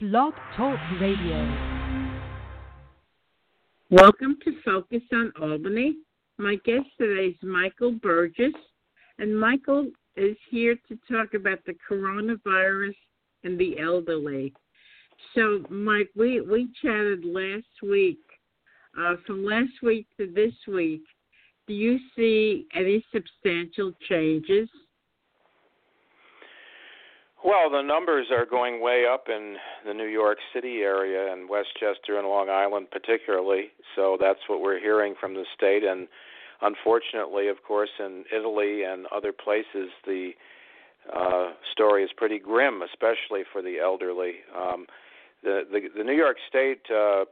Blog Talk Radio. Welcome to Focus on Albany. My guest today is Michael Burgess, and Michael is here to talk about the coronavirus and the elderly. So, Mike, we chatted last week. From last week to this week, do you see any substantial changes? Well, the numbers are going way up in the New York City area and Westchester and Long Island particularly, so that's what we're hearing from the state. And unfortunately, of course, in Italy and other places, the story is pretty grim, especially for the elderly. The New York State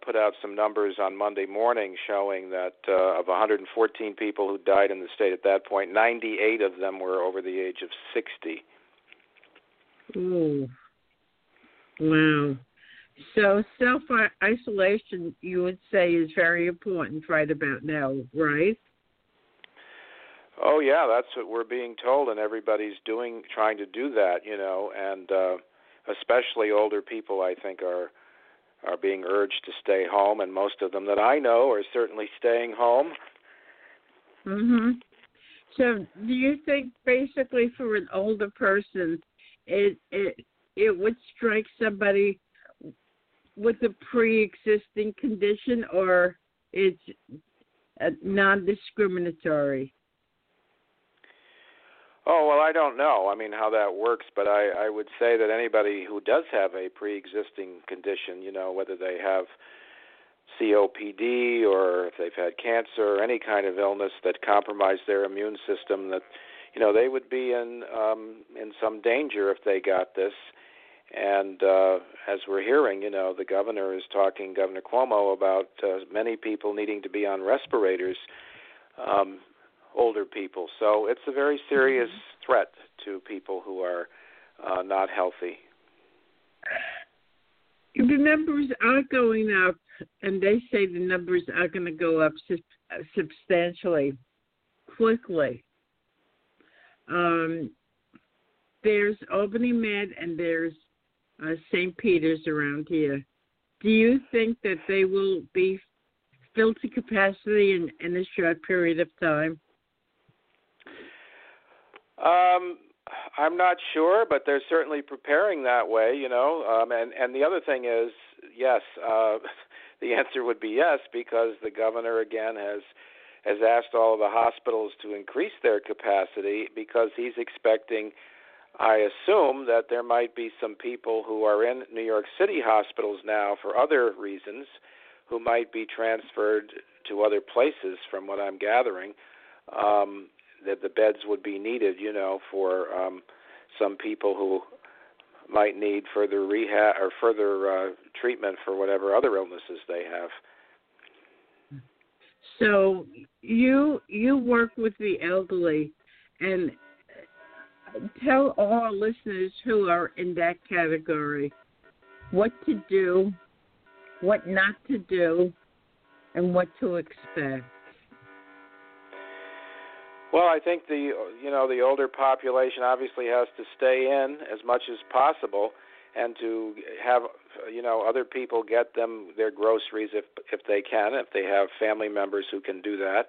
put out some numbers on Monday morning showing that of 114 people who died in the state at that point, 98 of them were over the age of 60. Oh, wow. So self-isolation, you would say, is very important right about now, right? Oh, yeah, that's what we're being told, and everybody's trying to do that, you know, and especially older people, I think, are being urged to stay home, and most of them that I know are certainly staying home. Mm-hmm. So do you think basically for an older person, it would strike somebody with a pre-existing condition, or it's non-discriminatory? Oh, well, I don't know, I mean, how that works, but I would say that anybody who does have a pre-existing condition, you know, whether they have COPD or if they've had cancer or any kind of illness that compromised their immune system, that, you know, they would be in some danger if they got this. And as we're hearing, you know, the governor is talking, Governor Cuomo, about many people needing to be on respirators, older people. So it's a very serious threat to people who are not healthy. The numbers are going up, and they say the numbers are going to go up substantially, quickly. There's Albany Med and there's St. Peter's around here. Do you think that they will be filled to capacity in a short period of time? I'm not sure, but they're certainly preparing that way, you know. And the other thing is, yes, the answer would be yes, because the governor, again, has asked all of the hospitals to increase their capacity because he's expecting, I assume, that there might be some people who are in New York City hospitals now for other reasons who might be transferred to other places, from what I'm gathering, that the beds would be needed, you know, for some people who might need further rehab or further treatment for whatever other illnesses they have. So you work with the elderly, and tell all our listeners who are in that category what to do, what not to do, and what to expect. Well, I think the older population obviously has to stay in as much as possible, and to have, you know, other people get them their groceries if they can, if they have family members who can do that.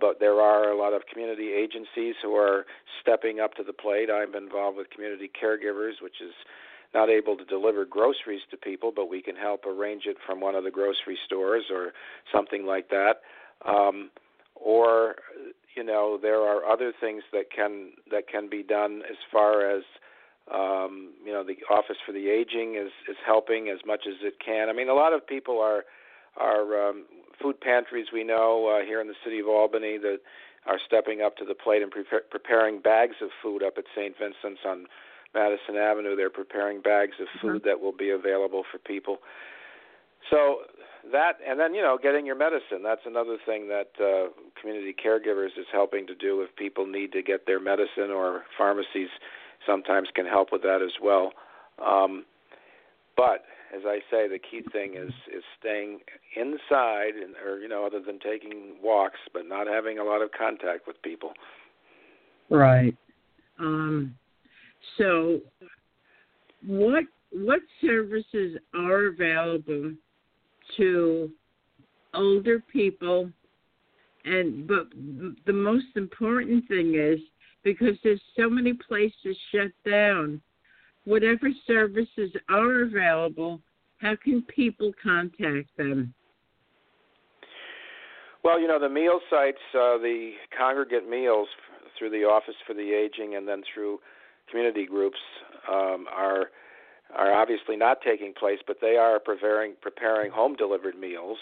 But there are a lot of community agencies who are stepping up to the plate. I'm involved with Community Caregivers, which is not able to deliver groceries to people, but we can help arrange it from one of the grocery stores or something like that. Or, you know, there are other things that can be done as far as, you know, the Office for the Aging is helping as much as it can. I mean, a lot of people are food pantries, we know, here in the city of Albany, that are stepping up to the plate and preparing bags of food up at St. Vincent's on Madison Avenue. They're preparing bags of food that will be available for people. So that, and then, you know, getting your medicine, that's another thing that Community Caregivers is helping to do if people need to get their medicine, or pharmacies sometimes can help with that as well. But as I say, the key thing is staying inside, or, you know, other than taking walks, but not having a lot of contact with people. Right. So what what services are available to older people? But the most important thing is, because there's so many places shut down, whatever services are available, how can people contact them? Well, you know, the meal sites, the congregate meals through the Office for the Aging and then through community groups are obviously not taking place, but they are preparing home-delivered meals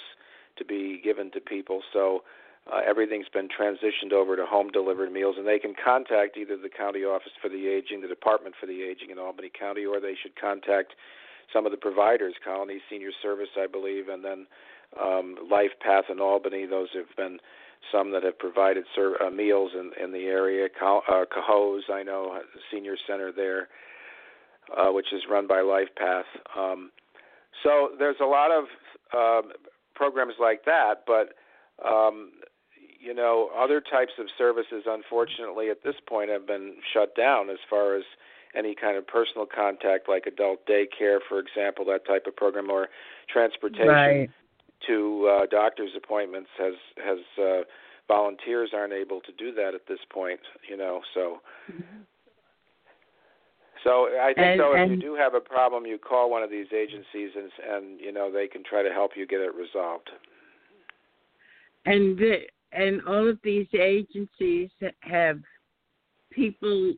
to be given to people. So everything's been transitioned over to home-delivered meals, and they can contact either the County Office for the Aging, the Department for the Aging in Albany County, or they should contact some of the providers, Colony Senior Service, I believe, and then Life Path in Albany. Those have been some that have provided meals in the area. Cahoes, I know, senior center there, which is run by Life Path. So there's a lot of programs like that, but you know, other types of services, unfortunately, at this point have been shut down as far as any kind of personal contact, like adult daycare, for example, that type of program, or transportation to doctor's appointments has volunteers aren't able to do that at this point, you know, so. So I think, though, if you do have a problem, you call one of these agencies and you know, they can try to help you get it resolved. And all of these agencies have people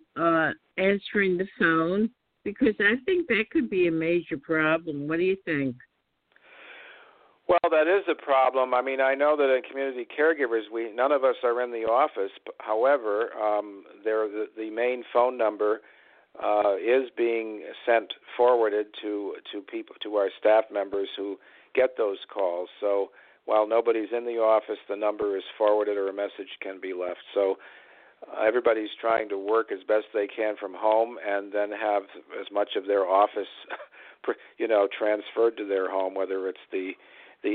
answering the phone, because I think that could be a major problem. What do you think? Well, that is a problem. I mean, I know that in Community Caregivers, none of us are in the office. However, the main phone number is being sent forwarded to people, to our staff members who get those calls. So while nobody's in the office, the number is forwarded or a message can be left. So everybody's trying to work as best they can from home and then have as much of their office, you know, transferred to their home, whether it's the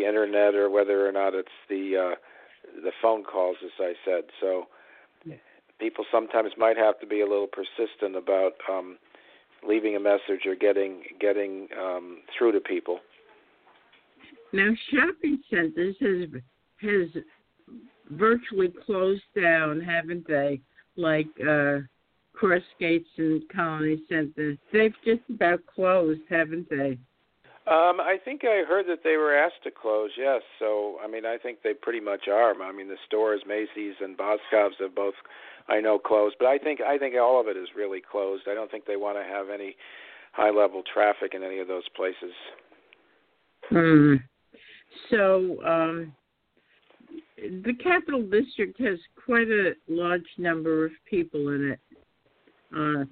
internet or whether or not it's the phone calls, as I said. So people sometimes might have to be a little persistent about leaving a message or getting through to people. Now, shopping centers has virtually closed down, haven't they? Like Crossgates and Colony Center, they've just about closed, haven't they? I think I heard that they were asked to close, yes. So, I mean, I think they pretty much are. I mean, the stores, Macy's and Boscov's, have both, I know, closed. But I think all of it is really closed. I don't think they want to have any high-level traffic in any of those places. So the Capital District has quite a large number of people in it.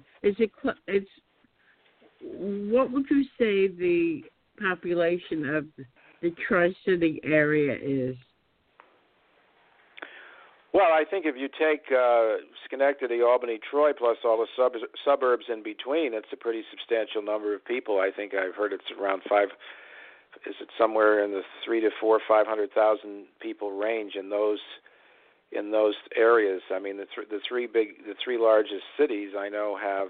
What would you say the population of the Tri-City area is? Well, I think if you take Schenectady, Albany, Troy, plus all the suburbs in between, it's a pretty substantial number of people. I think I've heard it's around 300,000 to 500,000 people range in those areas. I mean, the three largest cities I know have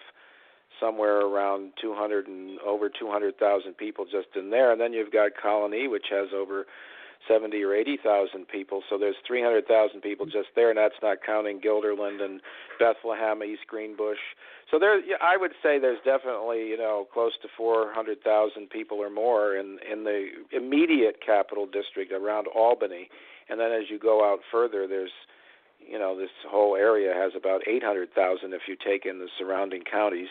somewhere around 200 and over 200,000 people just in there, and then you've got Colony, which has over 70 or 80,000 people. So there's 300,000 people just there, and that's not counting Guilderland and Bethlehem, East Greenbush. So there, I would say there's definitely, you know, close to 400,000 people or more in the immediate Capital District around Albany, and then as you go out further, there's, you know, this whole area has about 800,000 if you take in the surrounding counties.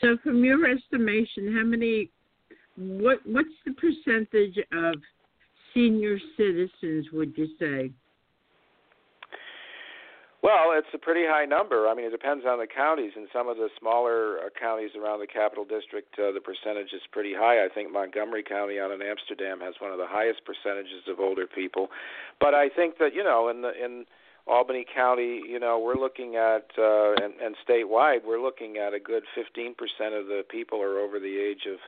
So from your estimation, what's the percentage of senior citizens, would you say? Well, it's a pretty high number. I mean, it depends on the counties. In some of the smaller counties around the Capital District, the percentage is pretty high. I think Montgomery County out in Amsterdam has one of the highest percentages of older people. But I think that, you know, in Albany County, you know, we're looking at, and statewide, we're looking at a good 15% of the people are over the age of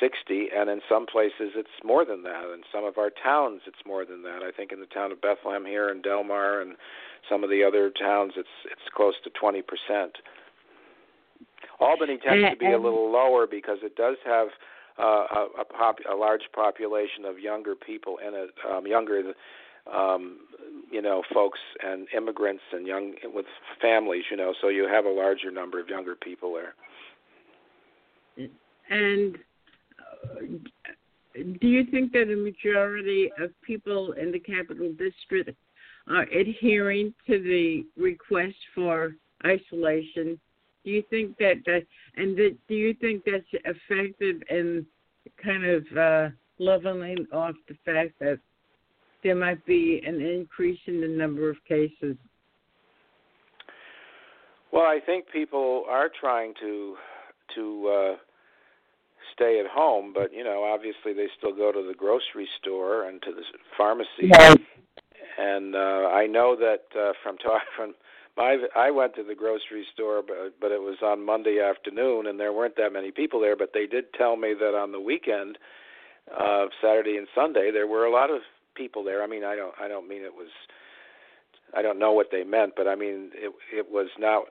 60, and in some places it's more than that. In some of our towns it's more than that. I think in the town of Bethlehem here and Delmar and some of the other towns it's close to 20%. Albany tends to be a little lower because it does have a large population of younger people in it, folks and immigrants and young with families, you know, so you have a larger number of younger people there. And do you think that a majority of people in the Capital District are adhering to the request for isolation? Do you think that do you think that's effective in kind of leveling off the fact that there might be an increase in the number of cases? Well, I think people are trying to stay at home, but you know, obviously they still go to the grocery store and to the pharmacy. Yes. And I know that I went to the grocery store, but it was on Monday afternoon, and there weren't that many people there. But they did tell me that on the weekend, Saturday and Sunday, there were a lot of people there. I mean, I don't mean it was. I don't know what they meant, but I mean it was not.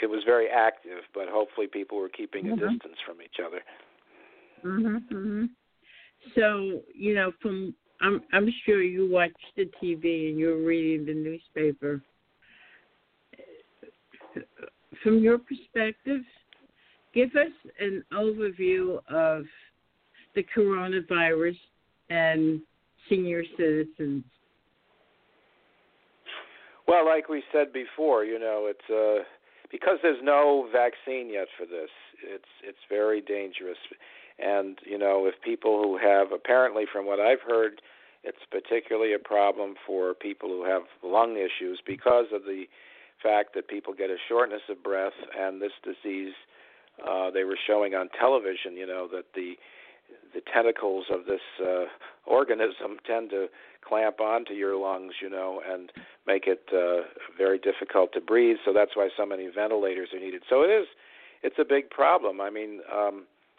It was very active, but hopefully people were keeping a distance from each other. Mm-hmm, mm-hmm. So you know, I'm sure you watch the TV and you're reading the newspaper. From your perspective, give us an overview of the coronavirus and senior citizens. Well, like we said before, you know, it's because there's no vaccine yet for this. It's very dangerous, and you know, if people who have, apparently from what I've heard, it's particularly a problem for people who have lung issues because of the fact that people get a shortness of breath, and this disease, they were showing on television, you know, that the tentacles of this organism tend to clamp onto your lungs, you know, and make it very difficult to breathe. So that's why so many ventilators are needed. So it's a big problem. I mean,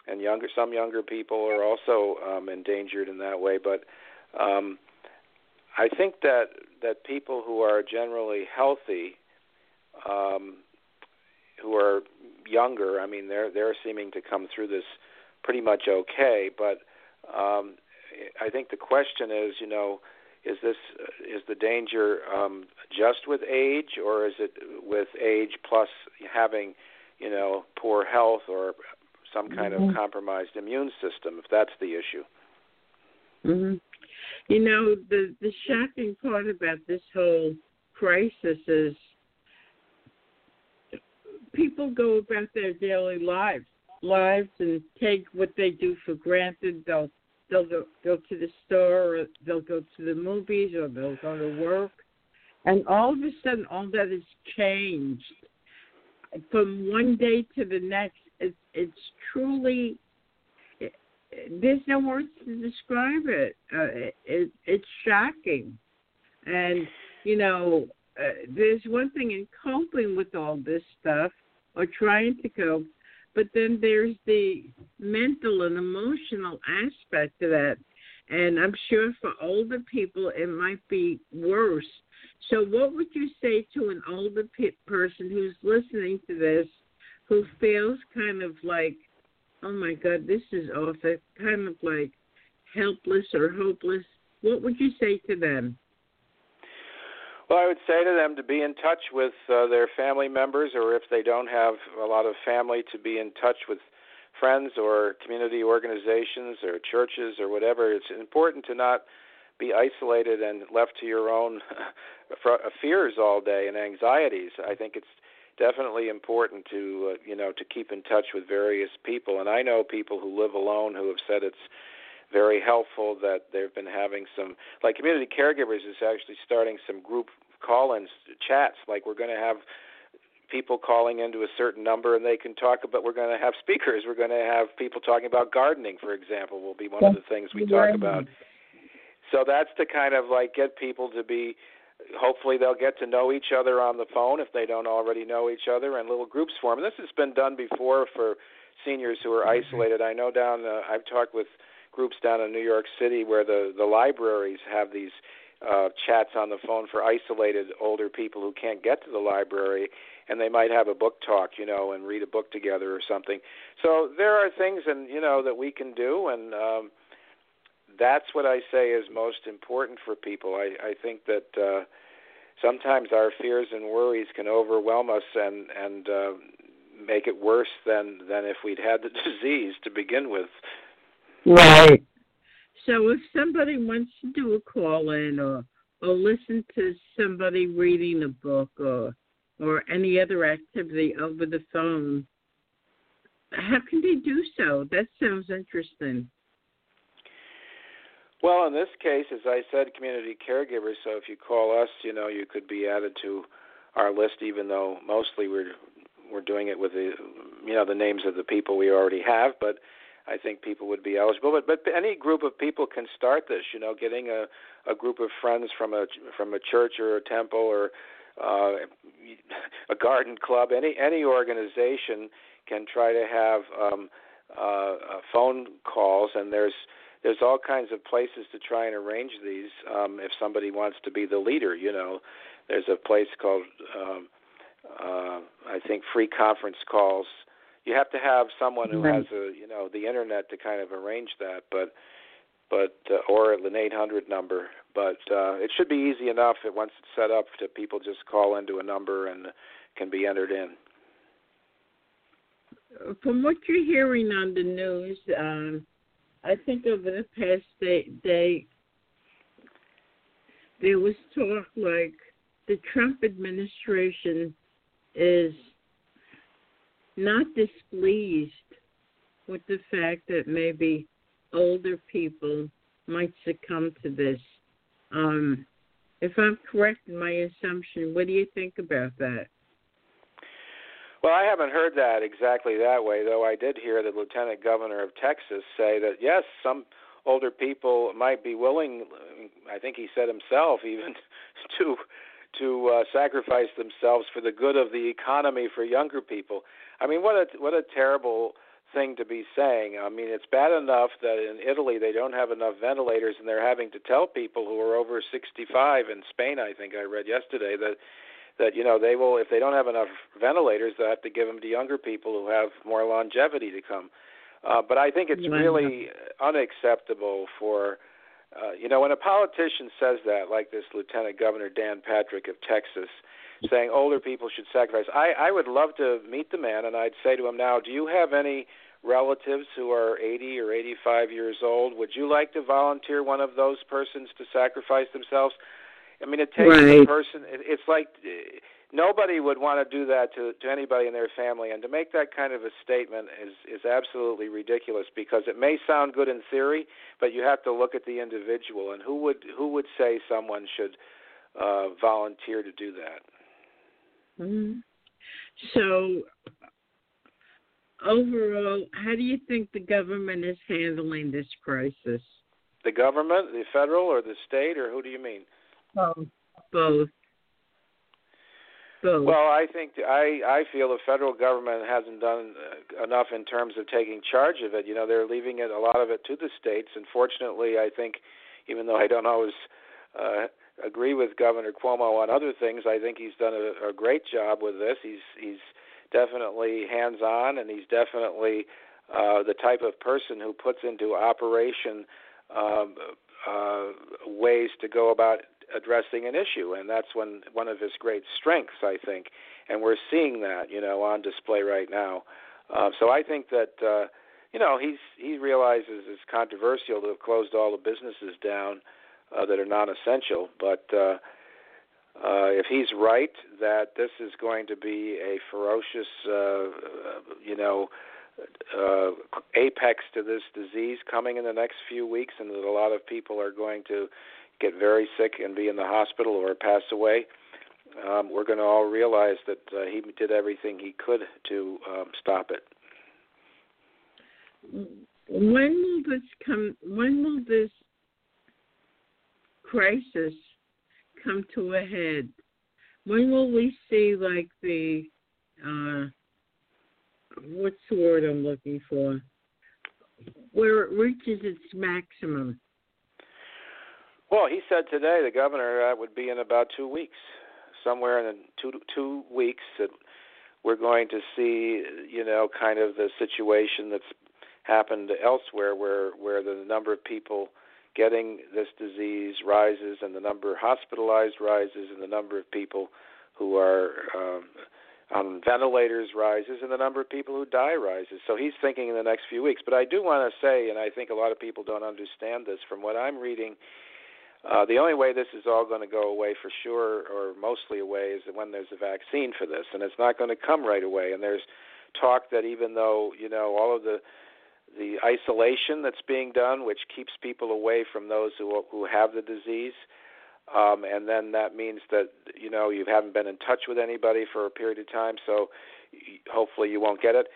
and some younger people are also endangered in that way. But I think that people who are generally healthy, who are younger, I mean, they're seeming to come through this pretty much okay. But I think the question is, you know, is the danger just with age, or is it with age plus having, you know, poor health or some kind of compromised immune system, if that's the issue? Mm-hmm. You know, the shocking part about this whole crisis is people go about their daily lives, and take what they do for granted. They'll go to the store, or they'll go to the movies, or they'll go to work, and all of a sudden, all that is changed from one day to the next. It's truly, there's no words to describe it. It's shocking, and you know. There's one thing in coping with all this stuff or trying to cope, but then there's the mental and emotional aspect of that. And I'm sure for older people, it might be worse. So what would you say to an older person who's listening to this, who feels kind of like, oh my God, this is awful, kind of like helpless or hopeless? What would you say to them? Well, I would say to them to be in touch with their family members, or if they don't have a lot of family, to be in touch with friends or community organizations or churches or whatever. It's important to not be isolated and left to your own fears all day and anxieties. I think it's definitely important to, you know, to keep in touch with various people. And I know people who live alone who have said it's very helpful that they've been having some, like Community Caregivers is actually starting some group call-ins, chats, like we're going to have people calling into a certain number and they can talk about, we're going to have speakers, we're going to have people talking about gardening, for example, will be one of the things we talk about. So that's to kind of like get people to be, hopefully they'll get to know each other on the phone if they don't already know each other, and little groups form. And this has been done before for seniors who are isolated. I know I've talked with groups down in New York City where the libraries have these chats on the phone for isolated older people who can't get to the library, and they might have a book talk, you know, and read a book together or something. So there are things, and you know, that we can do, and that's what I say is most important for people. I think that sometimes our fears and worries can overwhelm us and make it worse than if we'd had the disease to begin with. Right. So if somebody wants to do a call-in or listen to somebody reading a book or any other activity over the phone, how can they do so? That sounds interesting. Well, in this case, as I said, community caregivers, so if you call us, you know, you could be added to our list, even though mostly we're doing it with the, you know, the names of the people we already have, but I think people would be eligible, but any group of people can start this. You know, getting a group of friends from a church or a temple or a garden club, any organization can try to have phone calls, and there's all kinds of places to try and arrange these. If somebody wants to be the leader, you know, there's a place called I think Free Conference Calls. You have to have someone who has the internet to kind of arrange that, but or an 800 number. But it should be easy enough once it's set up to people just call into a number and can be entered in. From what you're hearing on the news, I think over the past day there was talk like the Trump administration is not displeased with the fact that maybe older people might succumb to this. If I'm correct in my assumption, what do you think about that? Well, I haven't heard that exactly that way, though I did hear the Lieutenant Governor of Texas say that, yes, some older people might be willing, I think he said himself even, to sacrifice themselves for the good of the economy for younger people. I mean, what a terrible thing to be saying. I mean, it's bad enough that in Italy they don't have enough ventilators, and they're having to tell people who are over 65 in Spain, I think I read yesterday, that you know, they will, if they don't have enough ventilators, they'll have to give them to younger people who have more longevity to come. But I think it's really unacceptable for when a politician says that, like this Lieutenant Governor Dan Patrick of Texas, saying older people should sacrifice, I would love to meet the man, and I'd say to him now, do you have any relatives who are 80 or 85 years old? Would you like to volunteer one of those persons to sacrifice themselves? I mean, it takes a person. It's like nobody would want to do that to anybody in their family, and to make that kind of a statement is absolutely ridiculous, because it may sound good in theory, but you have to look at the individual, and who would say someone should volunteer to do that? Mm-hmm. So overall, how do you think the government is handling this crisis? The government, the federal or the state, or who do you mean? Both. Well, I think I feel the federal government hasn't done enough in terms of taking charge of it. You know, they're leaving it, a lot of it, to the states. And fortunately, I think, even though I don't always agree with Governor Cuomo on other things, I think he's done a great job with this. He's definitely hands-on, and he's definitely the type of person who puts into operation ways to go about addressing an issue, and that's one of his great strengths, I think, and we're seeing that, you know, on display right now. So I think that, he realizes it's controversial to have closed all the businesses down that are non-essential, but if he's right that this is going to be a ferocious, apex to this disease coming in the next few weeks, and that a lot of people are going to get very sick and be in the hospital or pass away, we're going to all realize that he did everything he could to stop it. When will this crisis come to a head? When will we see, like, the what's the word I'm looking for? Where it reaches its maximum? Well, he said today the governor would be in about 2 weeks, somewhere in two weeks, that we're going to see, you know, kind of the situation that's happened elsewhere where the number of people getting this disease rises and the number hospitalized rises and the number of people who are on ventilators rises and the number of people who die rises. So he's thinking in the next few weeks. But I do want to say, and I think a lot of people don't understand this, from what I'm reading, the only way this is all going to go away for sure, or mostly away, is when there's a vaccine for this. And it's not going to come right away. And there's talk that even though, you know, all of the isolation that's being done, which keeps people away from those who have the disease, and then that means that, you know, you haven't been in touch with anybody for a period of time, so hopefully you won't get it.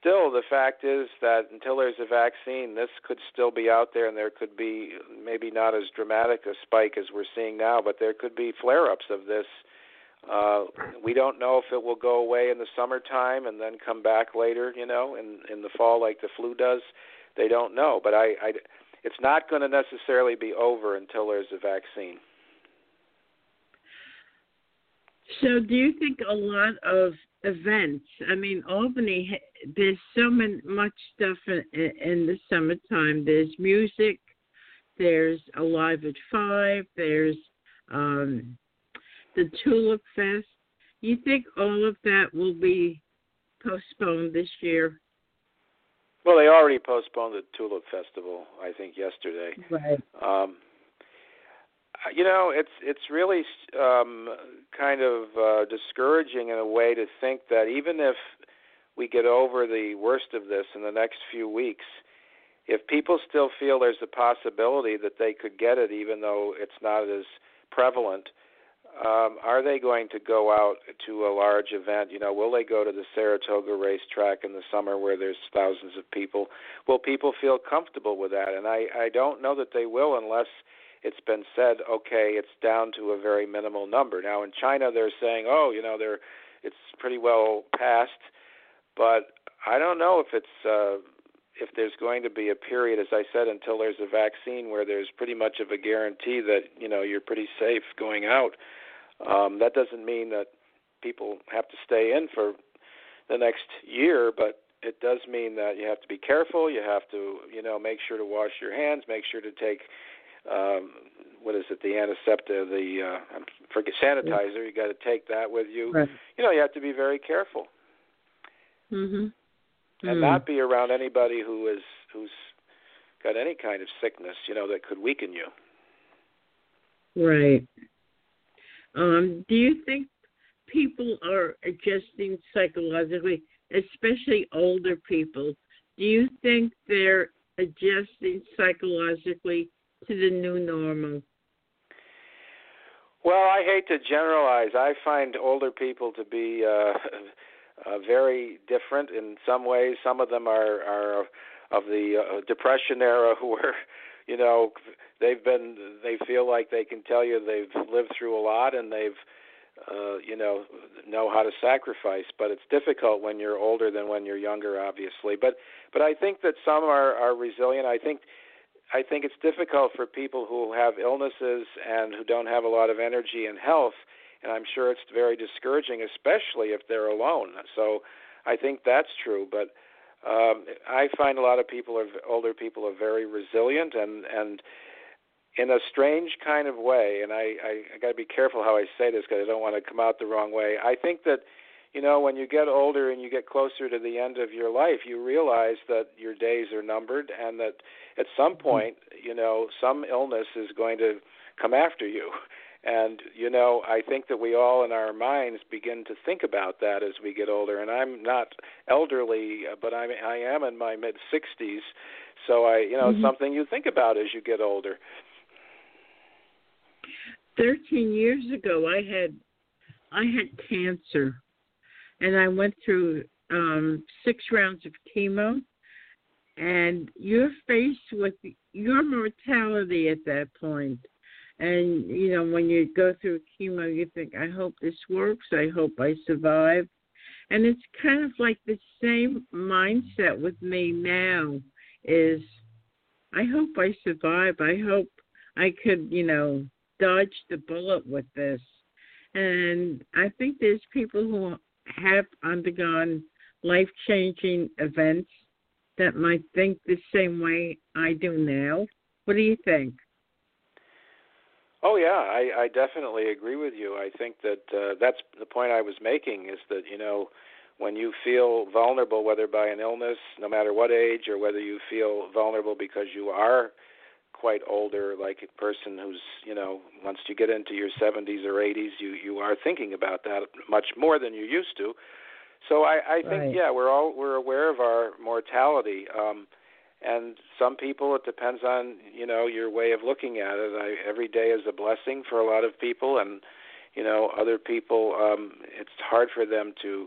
Still, the fact is that until there's a vaccine, this could still be out there, and there could be maybe not as dramatic a spike as we're seeing now, but there could be flare-ups of this. We don't know if it will go away in the summertime and then come back later, you know, in the fall like the flu does. They don't know. But it's not going to necessarily be over until there's a vaccine. So do you think a lot of events, I mean, Albany, there's so much stuff in the summertime. There's music, there's Alive at 5, there's the Tulip Fest. You think all of that will be postponed this year? Well, they already postponed the Tulip Festival, I think, yesterday. Right. You know, it's really kind of discouraging in a way to think that even if we get over the worst of this in the next few weeks, if people still feel there's a possibility that they could get it even though it's not as prevalent, are they going to go out to a large event? You know, will they go to the Saratoga racetrack in the summer where there's thousands of people? Will people feel comfortable with that? And I don't know that they will unless it's been said, okay, it's down to a very minimal number. Now, in China, they're saying, oh, you know, it's pretty well past. But I don't know if if there's going to be a period, as I said, until there's a vaccine where there's pretty much of a guarantee that, you know, you're pretty safe going out. That doesn't mean that people have to stay in for the next year, but it does mean that you have to be careful. You have to, you know, make sure to wash your hands, make sure to take sanitizer. You got to take that with you. Right. You know, you have to be very careful. Mm-hmm. And not be around anybody who's got any kind of sickness, you know, that could weaken you. Right. Do you think people are adjusting psychologically, especially older people? Do you think they're adjusting psychologically to the new normal? Well, I hate to generalize. I find older people to be very different in some ways. Some of them are of the Depression era, who are, you know, they feel like they can tell you they've lived through a lot and they've, you know how to sacrifice. But it's difficult when you're older than when you're younger, obviously. But I think that some are resilient. I think it's difficult for people who have illnesses and who don't have a lot of energy and health. And I'm sure it's very discouraging, especially if they're alone. So I think that's true. But I find a lot of older people are very resilient and in a strange kind of way. And I got to be careful how I say this because I don't want to come out the wrong way. I think that, you know, when you get older and you get closer to the end of your life, you realize that your days are numbered and that at some point, you know, some illness is going to come after you. And, you know, I think that we all in our minds begin to think about that as we get older. And I'm not elderly, but I am in my mid-60s. So, it's something you think about as you get older. 13 years ago, I had cancer. And I went through 6 rounds of chemo. And you're faced with your mortality at that point. And, you know, when you go through chemo, you think, I hope this works. I hope I survive. And it's kind of like the same mindset with me now is, I hope I survive. I hope I could, you know, dodge the bullet with this. And I think there's people who have undergone life-changing events that might think the same way I do now. What do you think? Oh, yeah, I definitely agree with you. I think that that's the point I was making, is that, you know, when you feel vulnerable, whether by an illness, no matter what age, or whether you feel vulnerable because you are quite older, like a person who's, you know, once you get into your 70s or 80s, you are thinking about that much more than you used to. So I think, right. Yeah, we're aware of our mortality, and some people it depends on, you know, your way of looking at it. Every day is a blessing for a lot of people, and, you know, other people, it's hard for them to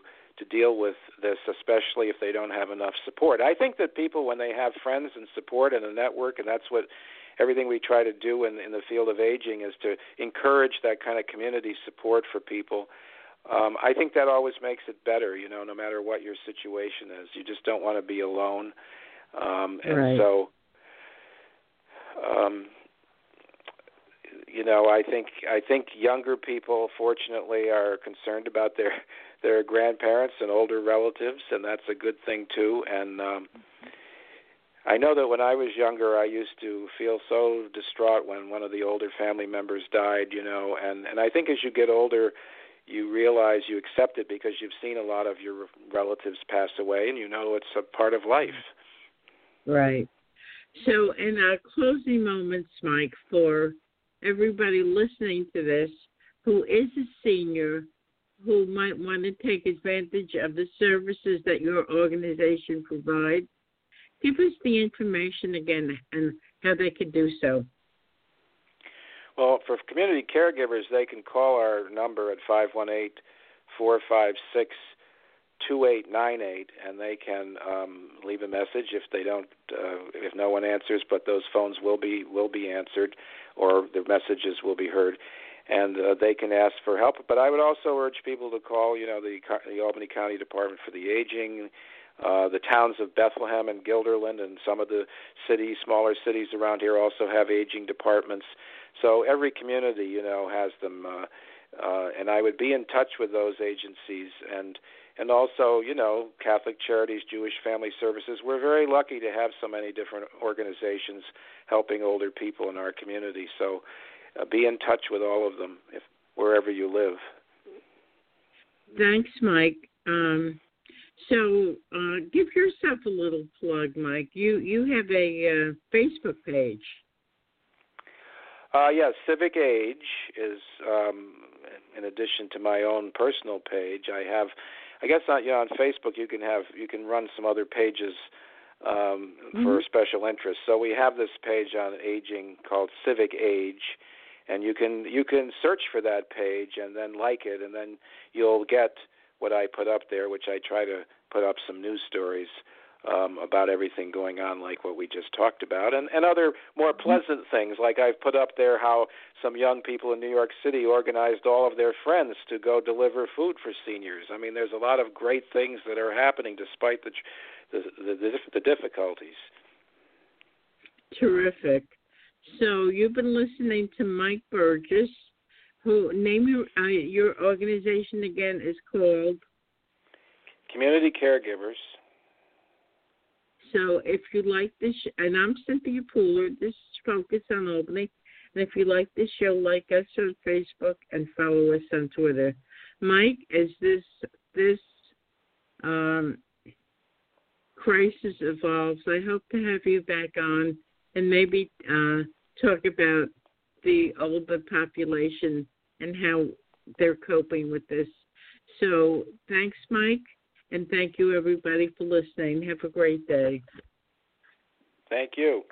deal with this, especially if they don't have enough support. I think that people, when they have friends and support and a network, and that's what everything we try to do in the field of aging is to encourage that kind of community support for people. I think that always makes it better, you know, no matter what your situation is. You just don't want to be alone. And right. So, you know, I think younger people, fortunately, are concerned about their grandparents and older relatives, and that's a good thing, too. And I know that when I was younger, I used to feel so distraught when one of the older family members died, you know. And I think as you get older, you realize you accept it because you've seen a lot of your relatives pass away, and you know it's a part of life. Right. So in our closing moments, Mike, for everybody listening to this who is a senior who might want to take advantage of the services that your organization provides, give us the information again and how they could do so. Well, for community caregivers, they can call our number at 518-456-2898, and they can leave a message if they don't, if no one answers. But those phones will be answered, or their messages will be heard, and they can ask for help. But I would also urge people to call, you know, the Albany County Department for the Aging. The towns of Bethlehem and Guilderland and some of the cities, smaller cities around here also have aging departments. So every community, you know, has them. And I would be in touch with those agencies. And also, you know, Catholic Charities, Jewish Family Services. We're very lucky to have so many different organizations helping older people in our community. So be in touch with all of them wherever you live. Thanks, Mike. So give yourself a little plug, Mike. You have a Facebook page. Yes, Civic Age is, in addition to my own personal page, on Facebook you can run some other pages for special interest. So we have this page on aging called Civic Age. And you can search for that page and then like it, and then you'll get what I put up there, which I try to put up some news stories about everything going on, like what we just talked about, and other more pleasant things. Like I've put up there how some young people in New York City organized all of their friends to go deliver food for seniors. I mean, there's a lot of great things that are happening despite the difficulties. Terrific. So you've been listening to Mike Burgess. Your organization again is called? Community Caregivers. So if you like this, and I'm Cynthia Pooler, this is Focus on Albany, and if you like this show, like us on Facebook and follow us on Twitter. Mike, as this crisis evolves, I hope to have you back on and maybe talk about the older population and how they're coping with this. So thanks, Mike, and thank you, everybody, for listening. Have a great day. Thank you.